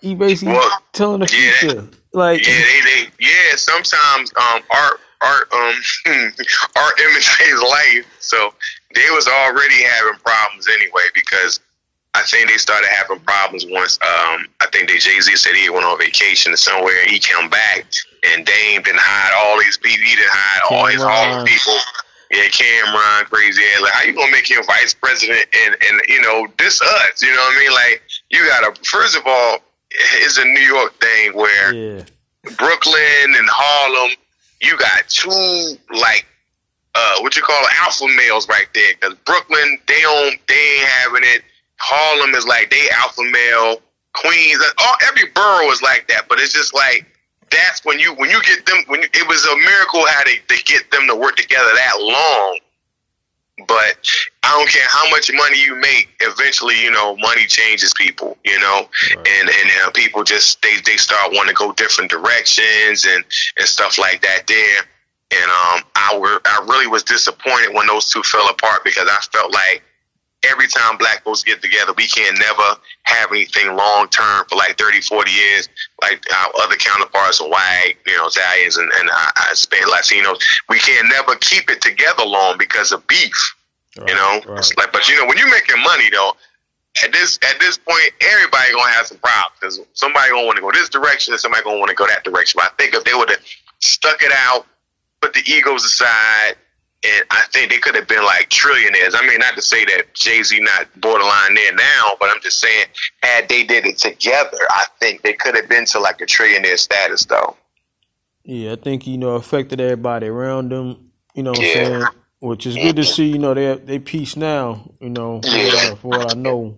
He basically, well, telling the yeah, future. That, like, yeah, they, they, yeah. Sometimes um, art, art, um, art imitates life. So they was already having problems anyway, because I think they started having problems once. Um, I think they Jay-Z said he went on vacation somewhere, and he came back, and Dame didn't hide all these people. He didn't hide Cameron. all his all people. Yeah, Cameron, crazy. Like, how you gonna make him vice president and and you know this us? You know what I mean? Like, you gotta first of all, it's a New York thing where yeah. Brooklyn and Harlem, you got two like. Uh, what you call it, alpha males right there, because Brooklyn, they don't, they ain't having it. Harlem is like they alpha male. Queens, all every borough is like that, but it's just like that's when you when you get them. When you, it was a miracle how they to get them to work together that long. But I don't care how much money you make. Eventually, you know, money changes people. You know, right. and and uh, people just they they start wanting to go different directions and and stuff like that there. And um, I, were, I really was disappointed when those two fell apart, because I felt like every time black folks get together, we can never have anything long term for like thirty, forty years. Like our other counterparts are white, you know, Italians and, and I, I Spanish, Latinos. We can never keep it together long because of beef, right, you know. Right. It's like, but you know, when you're making money though, at this at this point, everybody gonna have some problems, because somebody gonna want to go this direction, and somebody gonna want to go that direction. But I think if they would have stuck it out, put the egos aside, and I think they could have been like trillionaires. I mean, not to say that Jay-Z not borderline there now, but I'm just saying, had they did it together, I think they could have been to like a trillionaire status though. Yeah, I think, you know, affected everybody around them, you know what yeah. I'm saying? Which is good to see, you know, they they peace now, you know, for, yeah. what, I, for what I know.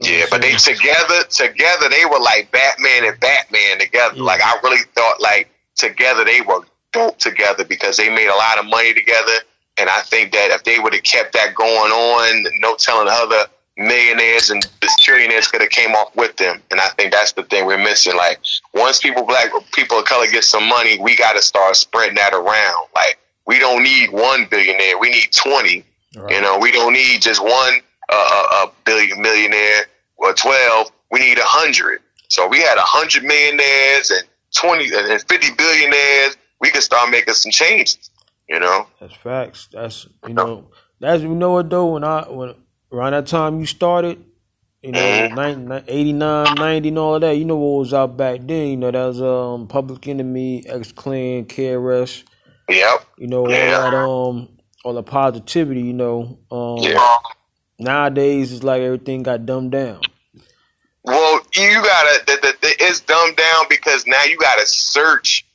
You know yeah, but they together, together they were like Batman and Batman together. Yeah. Like, I really thought like together they were dope together, because they made a lot of money together, and I think that if they would have kept that going on, no telling other millionaires and trillionaires could have came off with them. And I think that's the thing we're missing. Like, once people black people of color get some money, we got to start spreading that around. Like, we don't need one billionaire, we need twenty. Right. You know, we don't need just one uh, a billion millionaire or twelve. We need a hundred. So we had a hundred millionaires and twenty and fifty billionaires. We can start making some changes, you know. That's facts. That's you know. That's you know what though. When I when around that time you started, you know, mm-hmm. eighty-nine, ninety, and all of that. You know what was out back then. You know that was um Public Enemy, X Clan, K R S. Yep. You know yeah. all that um all the positivity. You know um yeah. nowadays it's like everything got dumbed down. Well, you gotta the, the, the, it's dumbed down because now you gotta search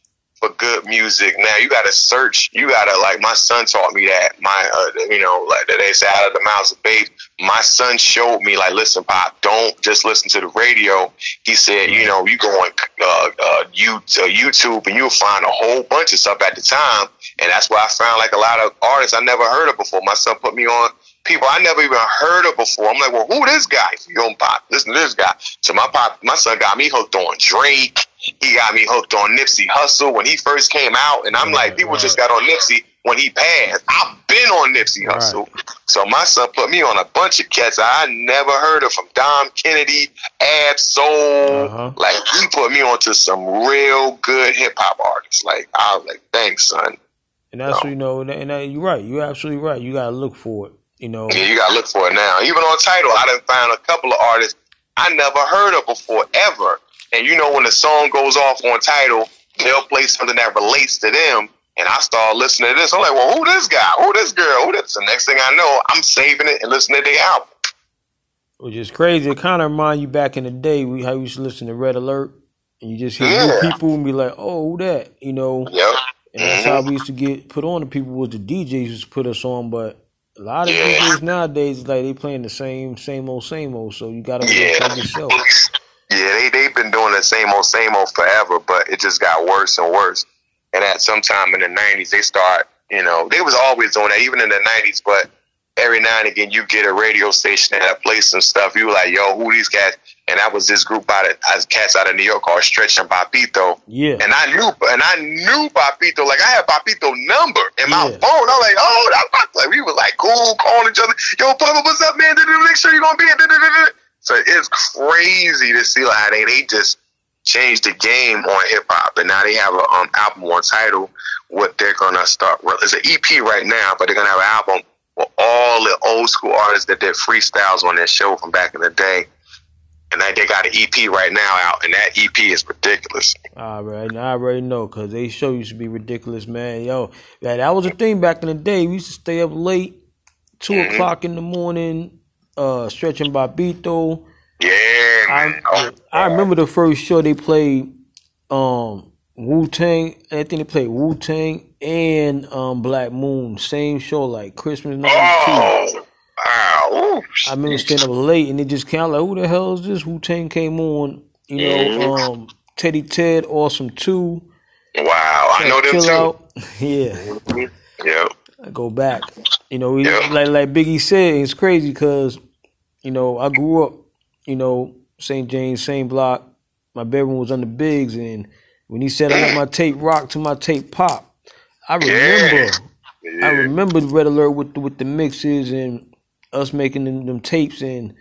for good music. Now you gotta search. You gotta like. My son taught me that. My, uh, you know, like they say, out of the mouths of babes. My son showed me like, listen, Pop, don't just listen to the radio. He said, you know, you go on uh, uh, YouTube, and you'll find a whole bunch of stuff at the time. And that's why I found like a lot of artists I never heard of before. My son put me on people I never even heard of before. I'm like, well, who this guy? You don't Pop. Listen to this guy. So my pop, my son got me hooked on Drake. He got me hooked on Nipsey Hussle when he first came out, and I'm right, like, people right. just got on Nipsey when he passed. I've been on Nipsey right. Hussle, so my son put me on a bunch of cats I never heard of, from Dom Kennedy, Ab Soul. Uh-huh. Like, he put me onto some real good hip hop artists. Like, I was like, thanks, son. And that's so, you know, and that, you're right. You're absolutely right. You gotta look for it. You know, yeah, you gotta look for it now. Even on Tidal, I done found a couple of artists I never heard of before ever. And you know, when the song goes off on Tidal, they'll play something that relates to them. And I start listening to this. I'm like, well, who this guy? Who this girl? Who this? The next thing I know, I'm saving it and listening to their album. Which is crazy. It kind of reminds you back in the day, we how you used to listen to Red Alert. And you just hear yeah. new people and be like, oh, who that? You know? Yep. And that's mm-hmm. how we used to get put on to people, was the D Js used to put us on. But a lot of yeah. D Js nowadays, like, they playing the same, same old, same old. So you got to yeah. play yourself. Yeah, they, they've been doing the same old, same old forever, but it just got worse and worse. And at some time in the nineties, they start, you know, they was always doing that, even in the nineties, but every now and again, you get a radio station that plays some stuff. You were like, yo, who these cats? And that was this group out of cats out of New York called Stretch and Bobbito. Yeah. And I knew and I knew Bobbito. Like, I had Bobbito number in my yeah. phone. I was like, oh, that's like, we were like, cool, calling each other. Yo, Bubba, what's up, man? Make sure you're going to be here. So it's crazy to see like they, they just changed the game on hip hop, and now they have an um, album on title. What they're gonna start? Well, it's an E P right now, but they're gonna have an album with all the old school artists that did freestyles on their show from back in the day. And they, they got an E P right now out, and that E P is ridiculous. All right, and I already know, because they show used to be ridiculous, man. Yo, man, that was a thing back in the day. We used to stay up late, two mm-hmm. o'clock in the morning, uh, Stretch and Bobbito. Yeah, man. I, I remember the first show they played um, Wu-Tang. I think they played Wu-Tang and um, Black Moon. Same show, like Christmas night. Oh, wow. I remember staying up late, and it just kind of like, who the hell is this? Wu-Tang came on, you know, yeah. um, Teddy Ted, Awesome two. Wow, I know them too. Out. Yeah. Yep. I go back. You know, yep. like, like Biggie said, it's crazy because, you know, I grew up, you know, Saint James, same block. My bedroom was under Biggs, and when he said I got my tape rock to my tape pop, I remember, yeah. Yeah. I remember Red Alert with the, with the mixes and us making them, them tapes, and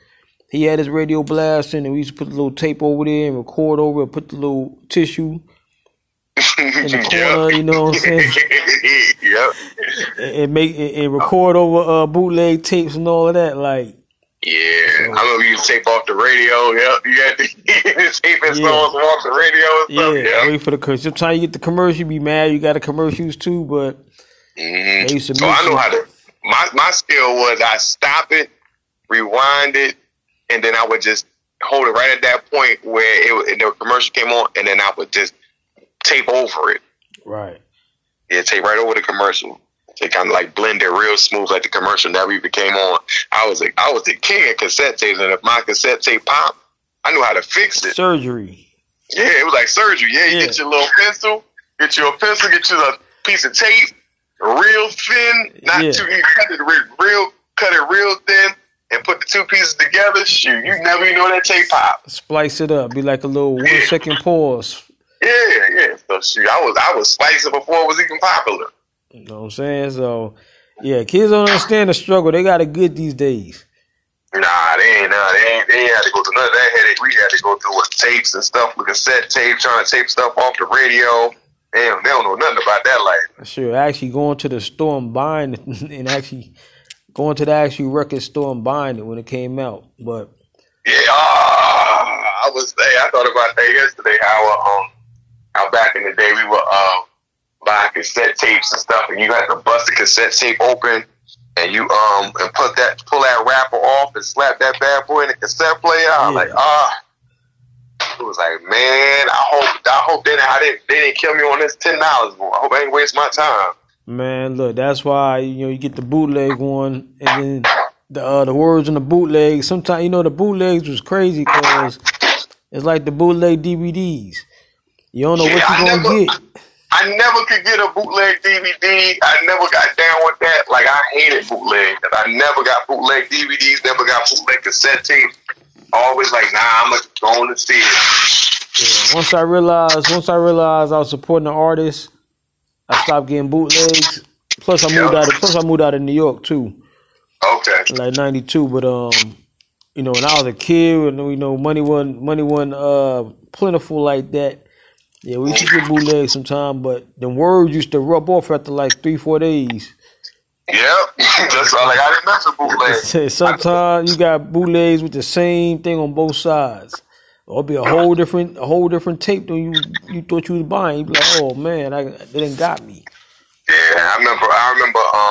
he had his radio blasting, and we used to put a little tape over there and record over it, put the little tissue in the corner, yep. you know what I'm saying? Yep. And, and make and, and record over uh, bootleg tapes and all of that, like. Yeah, so, I love you to tape off the radio. Yep, you had to tape and yeah. songs off the radio and stuff. Yeah, yep. Wait for the commercial. Sometimes you get the commercial, you be mad you got the commercials too, but mm-hmm. they used to so I know them. How to. My my skill was I stop it, rewind it, and then I would just hold it right at that point where it the commercial came on, and then I would just tape over it. Right. Yeah, tape right over the commercial. They kind of like blend it real smooth, like the commercial that we became on. I was like, I was the king of cassette tapes, and if my cassette tape popped, I knew how to fix it. Surgery. Yeah, it was like surgery. Yeah, you yeah. get your little pencil, get you a pencil, get you a piece of tape, real thin, not yeah. too. You cut it real, cut it real thin, and put the two pieces together. Shoot, you never even know that tape pop. Splice it up, be like a little yeah. one second pause. Yeah, yeah. So shoot, I was I was splicing before it was even popular. You know what I'm saying? So, yeah, kids don't understand the struggle. They got it good these days. Nah, they ain't. Nah, they ain't. They ain't had to go through none of that headache. We had to go through with tapes and stuff, with cassette tape, trying to tape stuff off the radio. Damn, they don't know nothing about that life. Sure, actually going to the store and buying it, and actually going to the actual record store and buying it when it came out. But yeah, uh, I was. Hey, I thought about that yesterday. How um, how back in the day we were um. buy cassette tapes and stuff, and you had to bust the cassette tape open, and you um and put that pull that wrapper off and slap that bad boy in the cassette player. I was yeah. like, ah, oh. It was like, man, I hope I hope they didn't I didn't they didn't kill me on this ten dollars more. I hope I ain't waste my time. Man, look, that's why you know you get the bootleg one, and then the uh, the words in the bootleg. Sometimes you know the bootlegs was crazy because it's like the bootleg D V Ds. You don't know yeah, what you gonna never, get. I never could get a bootleg D V D. I never got down with that. Like, I hated bootleg. I never got bootleg D V Ds, never got bootleg cassette tapes. Always like, nah, I'm going to see it. Yeah, once I realized, once I realized I was supporting an artist, I stopped getting bootlegs. Plus, I moved out of, plus I moved out of New York, too. Okay. Like, ninety-two. But, um, you know, when I was a kid, and you know, money wasn't, money wasn't uh, plentiful like that. Yeah, we used to get bootlegs sometime, but the words used to rub off after like three, four days. Yep, that's all. Like, I didn't mess with bootlegs. Sometimes you got bootlegs with the same thing on both sides. Or it'd be a whole different, a whole different tape than you you thought you was buying. You'd be like, oh man, I they didn't got me. Yeah, I remember. I remember. Um,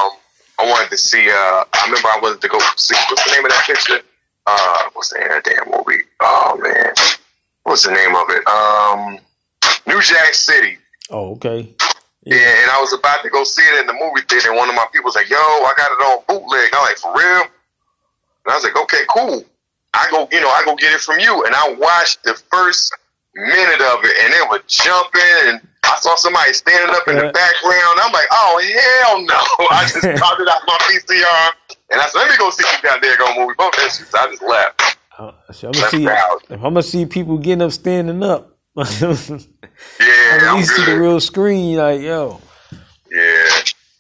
I wanted to see. Uh, I remember I wanted to go see. What's the name of that picture? Uh, what's the name of that damn movie? Oh man, what's the name of it? Um. New Jack City. Oh, okay. Yeah. yeah, and I was about to go see it in the movie theater, and one of my people was like, yo, I got it on bootleg. And I'm like, for real? And I was like, okay, cool. I go, you know, I go get it from you. And I watched the first minute of it, and they were jumping, and I saw somebody standing up in yeah. the background. I'm like, oh, hell no. I just popped it out my P C R, and I said, let me go see you down there go movie. Both issues. I just laughed. Uh, so I'm going to see people getting up, standing up. yeah, I mean, see the real screen, like yo. Yeah,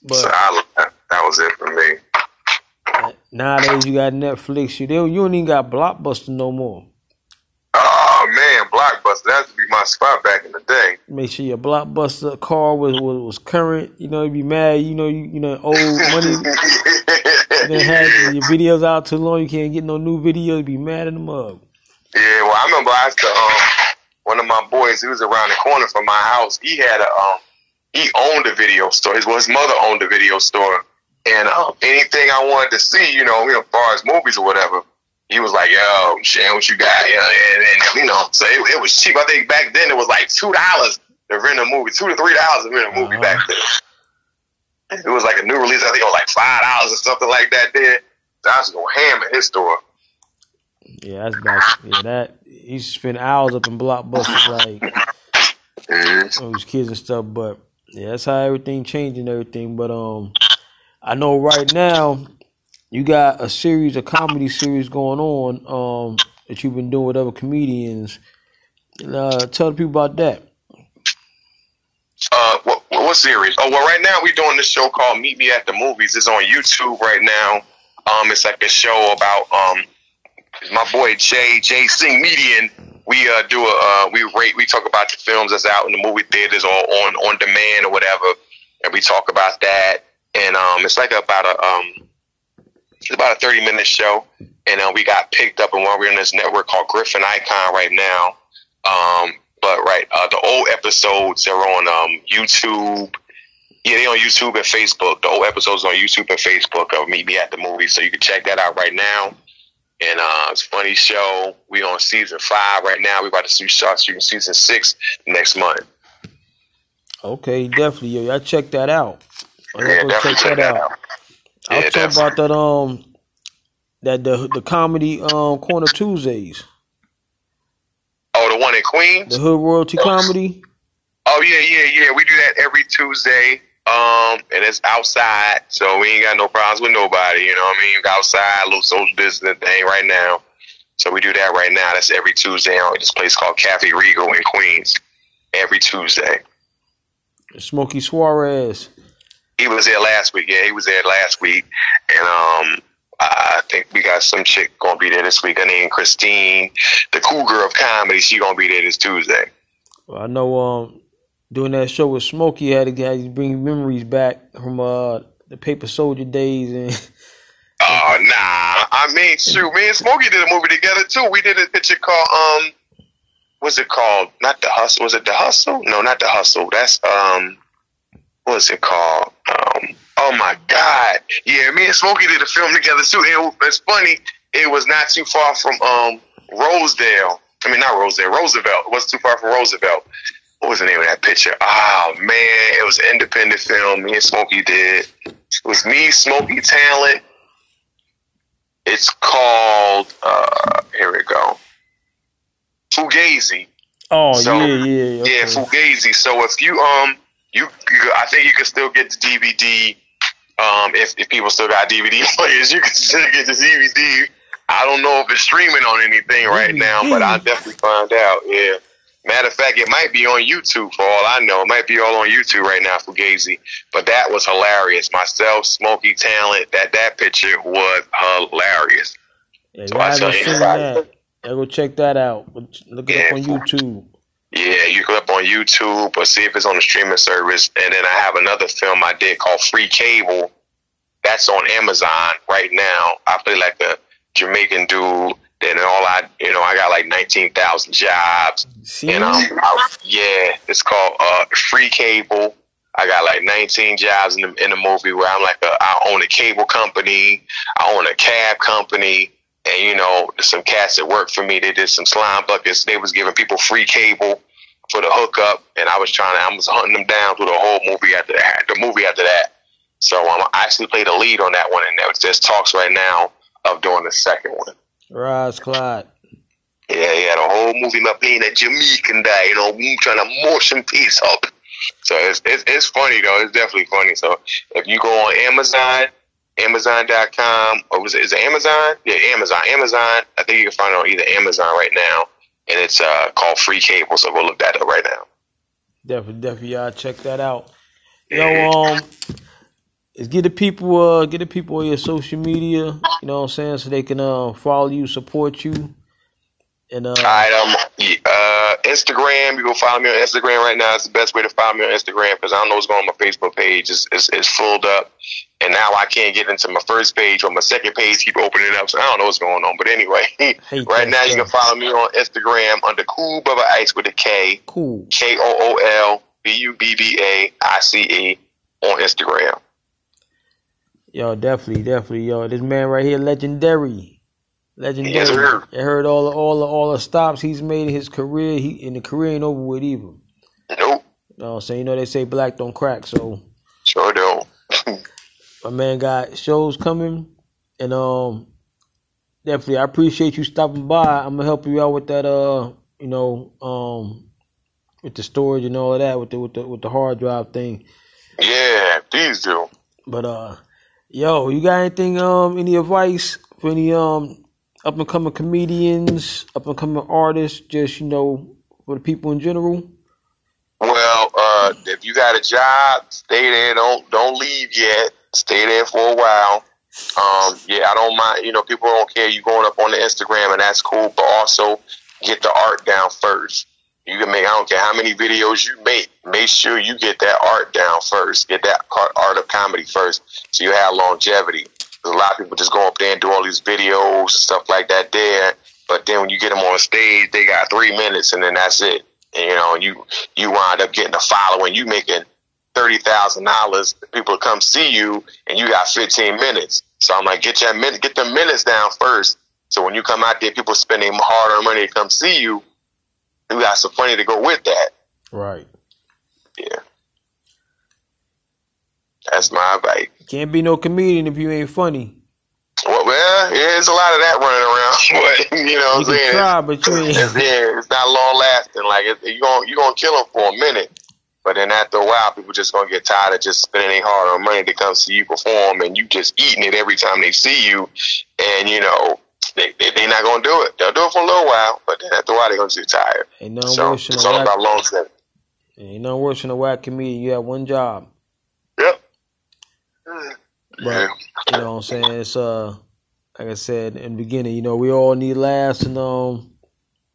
but so I, that was it for me. Nowadays, you got Netflix. You don't, you don't even got Blockbuster no more. Oh man, Blockbuster—that's be my Make sure your Blockbuster card was, was was current. You know, you'd be mad. You know, you you know, old money. You done had your videos out too long. You can't get no new videos. You'd be mad in the mug. Yeah, well, I remember I used to, um, one of my boys, he was around the corner from my house. He had a, um, he owned a video store. His, well, his mother owned a video store. And um, anything I wanted to see, you know, you know, as far as movies or whatever, he was like, yo, Shane, what you got? You know, and, and, you know, so it, it was cheap. I think back then it was like two dollars to rent a movie, two to three dollars to rent a movie uh-huh. back then. It was like a new release. I think it was like five dollars or something like that then. So I was going ham at his store. Yeah, that's back. Yeah, that he used to spend hours up in Blockbusters, like mm-hmm. those kids and stuff. But yeah, that's how everything changed and everything. But um, I know right now you got a series, a comedy series going on um that you've been doing with other comedians. Uh, tell the people about that. Uh, what, what series? Oh, well, right now we're doing this show called Meet Me at the Movies. It's on YouTube right now. Um, it's like a show about um. my boy Jay, Jay Singh Median, we uh, do a, uh, we rate, we talk about the films that's out in the movie theaters or on, on demand or whatever, and we talk about that, and um, it's like about a, um, it's about a thirty minute show, and uh, we got picked up, and while we're in this network called Griffin Icon right now, um, but right, uh, the old episodes are on um, YouTube, yeah, they're on YouTube and Facebook, the old episodes on YouTube and Facebook of Meet Me at the Movies, so you can check that out right now. And uh, it's a funny show. We on season five right now. We about to start shooting season six next month. Okay, definitely. Yo, y'all check that out. I'll yeah, definitely check that, check that out. out. Yeah, I'll definitely. talk about that. Um, that the the comedy um Corner Tuesdays. Oh, the one in Queens. The Hood Royalty oh. Comedy. Oh yeah, yeah, yeah. We do that every Tuesday. Um, and it's outside, so we ain't got no problems with nobody, you know what I mean? Outside, a little social distancing thing right now. So we do that right now. That's every Tuesday at this place called Cafe Regal in Queens. Every Tuesday. Smokey Suarez. He was there last week, yeah, he was there last week. And um I think we got some chick gonna be there this week. Her name Christine, the cougar of comedy, she gonna be there this Tuesday. Well, I know um doing that show with Smokey, had to guys bring memories back from uh, the Paper Soldier days. And oh, nah. I mean, shoot, me and Smokey did a movie together, too. We did a picture called, um, what's it called? Not The Hustle. Was it The Hustle? No, not The Hustle. That's, um, what's it called? Um, oh, my God. Yeah, me and Smokey did a film together, too. And it's funny, it was not too far from um, Rosedale. I mean, not Rosedale, Roosevelt. It wasn't too far from Roosevelt. What was the name of that picture? Oh, man. It was an independent film. Me and Smokey did. It was me, Smokey Talent. It's called, uh, here we go. Fugazi. Oh, so, yeah, yeah. Okay. Yeah, Fugazi. So if you, um, you, you, I think you can still get the D V D. Um, if, if people still got D V D players, you can still get the D V D. I don't know if it's streaming on anything right now, but I'll definitely find out. Yeah. Matter of fact, it might be on YouTube for all I know. It might be all on YouTube right now, Fugazi. But that was hilarious. Myself, Smokey Talent, that that picture was hilarious. Yeah, so I tell you, go check that out. Look it yeah, up on YouTube. Yeah, you go up on YouTube or see if it's on the streaming service. And then I have another film I did called Free Cable. That's on Amazon right now. I play like a Jamaican dude. And all I, you know, I got like nineteen thousand jobs. See? And um, I, yeah, it's called uh, Free Cable. I got like nineteen jobs in the in the movie where I'm like, a, I own a cable company, I own a cab company, and you know, some cats that worked for me, they did some slime buckets. They was giving people free cable for the hookup, and I was trying to, I was hunting them down through the whole movie after that. The movie after that. So um, I actually played a lead on that one, and there's talks right now of doing the second one. Roz Clyde. Yeah, yeah, the whole movie, my being a Jamaican guy, you know, trying to motion piece up. So it's, it's it's funny though. It's definitely funny. So if you go on Amazon, Amazon dot com, or was it, is it Amazon? Yeah, Amazon, Amazon. I think you can find it on either Amazon right now, and it's uh called Free Cable. So we'll look that up right now. Definitely, definitely, y'all check that out. Yeah. Yo, um. Is get the people, uh, get the people on your social media. You know what I'm saying, so they can uh, follow you, support you, and uh, all right, um, uh, Instagram, you can find me on Instagram right now. It's the best way to find me on Instagram, because I don't know what's going on. My Facebook page is is, is filled up, and now I can't get into my first page or my second page. Keep opening it up, so I don't know what's going on. But anyway, right now you can follow me on Instagram under Kool Bubba Ice with a K, Cool K O O L B U B B A I C E on Instagram. Yo, definitely, definitely, yo, this man right here, legendary. Legendary. Yes, sir. I heard all the, all the, all the stops he's made in his career. He and the career ain't over with either. Nope. You know what I'm saying? You know they say black don't crack, so sure don't. My man got shows coming, and um, definitely I appreciate you stopping by. I'm gonna help you out with that uh, you know um, with the storage and all of that, with the with the with the hard drive thing. Yeah, please do. But uh, yo, you got anything um any advice for any um. up and coming comedians, up and coming artists, just, you know, for the people in general? Well, uh, if you got a job, stay there. Don't don't leave yet. Stay there for a while. Um, yeah, I don't mind. You know, people don't care. You going up on the Instagram, and that's cool. But also, get the art down first. You can make, I don't care how many videos you make, make sure you get that art down first. Get that art of comedy first, so you have longevity. A lot of people just go up there and do all these videos and stuff like that there, but then when you get them on stage, they got three minutes and then that's it. And, you know, and you you wind up getting a following. You making thirty thousand dollars. People come see you, and you got fifteen minutes. So I'm like, get your minutes, get the minutes down first. So when you come out there, people spending hard-earned money to come see you. You got some money to go with that, right? Yeah. That's my advice. Can't be no comedian if you ain't funny. Well, well yeah, it's a lot of that running around. But you know what I'm saying? Try, but you ain't. It's, yeah, it's not long lasting. Like it, you gonna you gonna kill them for a minute, but then after a while, people just gonna get tired of just spending hard on money to come see you perform, and you just eating it every time they see you. And you know they they, they not gonna do it. They'll do it for a little while, but then after a while, they gonna get tired. Ain't nothing so worse it's all about longevity. Ain't nothing worse than a whack comedian. You have one job. But you know what I'm saying, it's uh like I said in the beginning, you know, we all need laughs, and um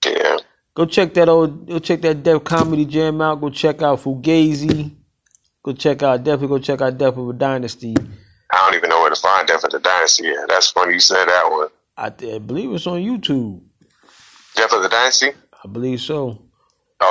yeah. Go check that old go check that Def Comedy Jam out, go check out Fugazi, go check out definitely go check out Death of a Dynasty. I don't even know where to find Death of the Dynasty. Yeah, that's funny you said that one. I, I believe it's on YouTube. Death of the Dynasty? I believe so.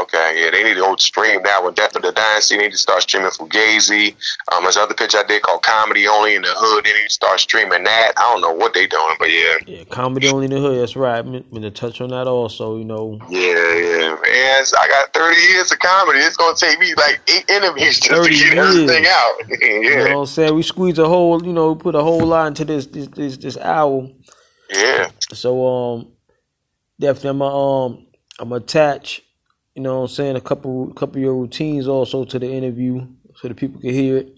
Okay, yeah, they need to go stream that one. Death of the Dynasty, they need to start streaming Fugazi. Um, there's another pitch I did called Comedy Only in the Hood. They need to start streaming that. I don't know what they doing, but yeah. Yeah, Comedy Only in the Hood, that's right. I'm going to touch on that also, you know. Yeah, yeah. Man, I got thirty years of comedy. It's going to take me like eight interviews just to get years. everything out. Yeah. You know what I'm saying? We squeeze a whole, you know, put a whole lot into this, this, this, this hour. Yeah. So, um, definitely I'm, um, I'm attached. You know what I'm saying? A couple couple of your routines also to the interview so the people can hear it.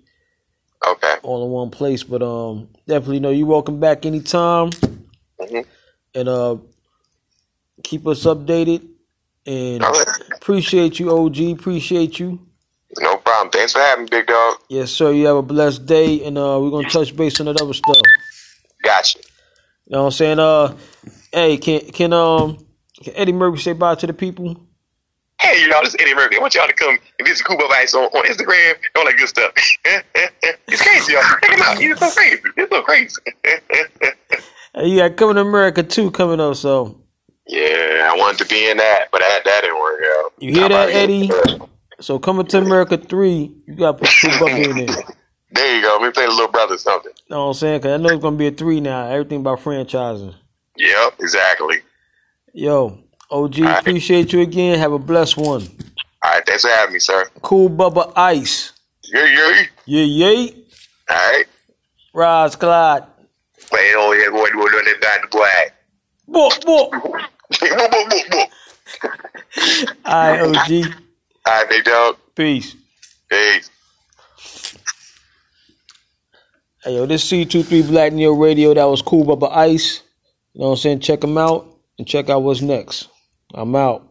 Okay. All in one place. But um definitely, you know, you're welcome back anytime. Mm-hmm. And uh keep us updated. And right. Appreciate you, O G. Appreciate you. No problem. Thanks for having me, big dog. Yes, sir. You have a blessed day, and uh we're gonna touch base on that other stuff. Gotcha. You know what I'm saying? Uh hey, can can um can Eddie Murphy say bye to the people? Hey, y'all, this is Eddie Murphy. I want y'all to come and visit Cuba Vice on, on Instagram and all that good stuff. It's crazy, y'all. Check him out. He's so crazy. He's so crazy. You got Coming to America two coming up, so. Yeah, I wanted to be in that, but I, that didn't work out. You hear that, Eddie? So Coming to America three, you got to put Cuba in there. There you go. We play the little brother or something. You know what I'm saying? Because I know it's going to be a three now. Everything about franchising. Yep, exactly. Yo. O G, right. Appreciate you again. Have a blessed one. All right, thanks for having me, sir. Kool Bubba Ice. Yeah, yeah. Yeah, yeah. All right. Roz Clyde. Play all your going to do that bad boy. Boop, boop. Boop, boop, boop, boop. All right, O G. All right, big dog. Peace. Peace. Hey, yo, this C twenty-three Black Neo Radio. That was Kool Bubba Ice. You know what I'm saying? Check them out and check out what's next. I'm out.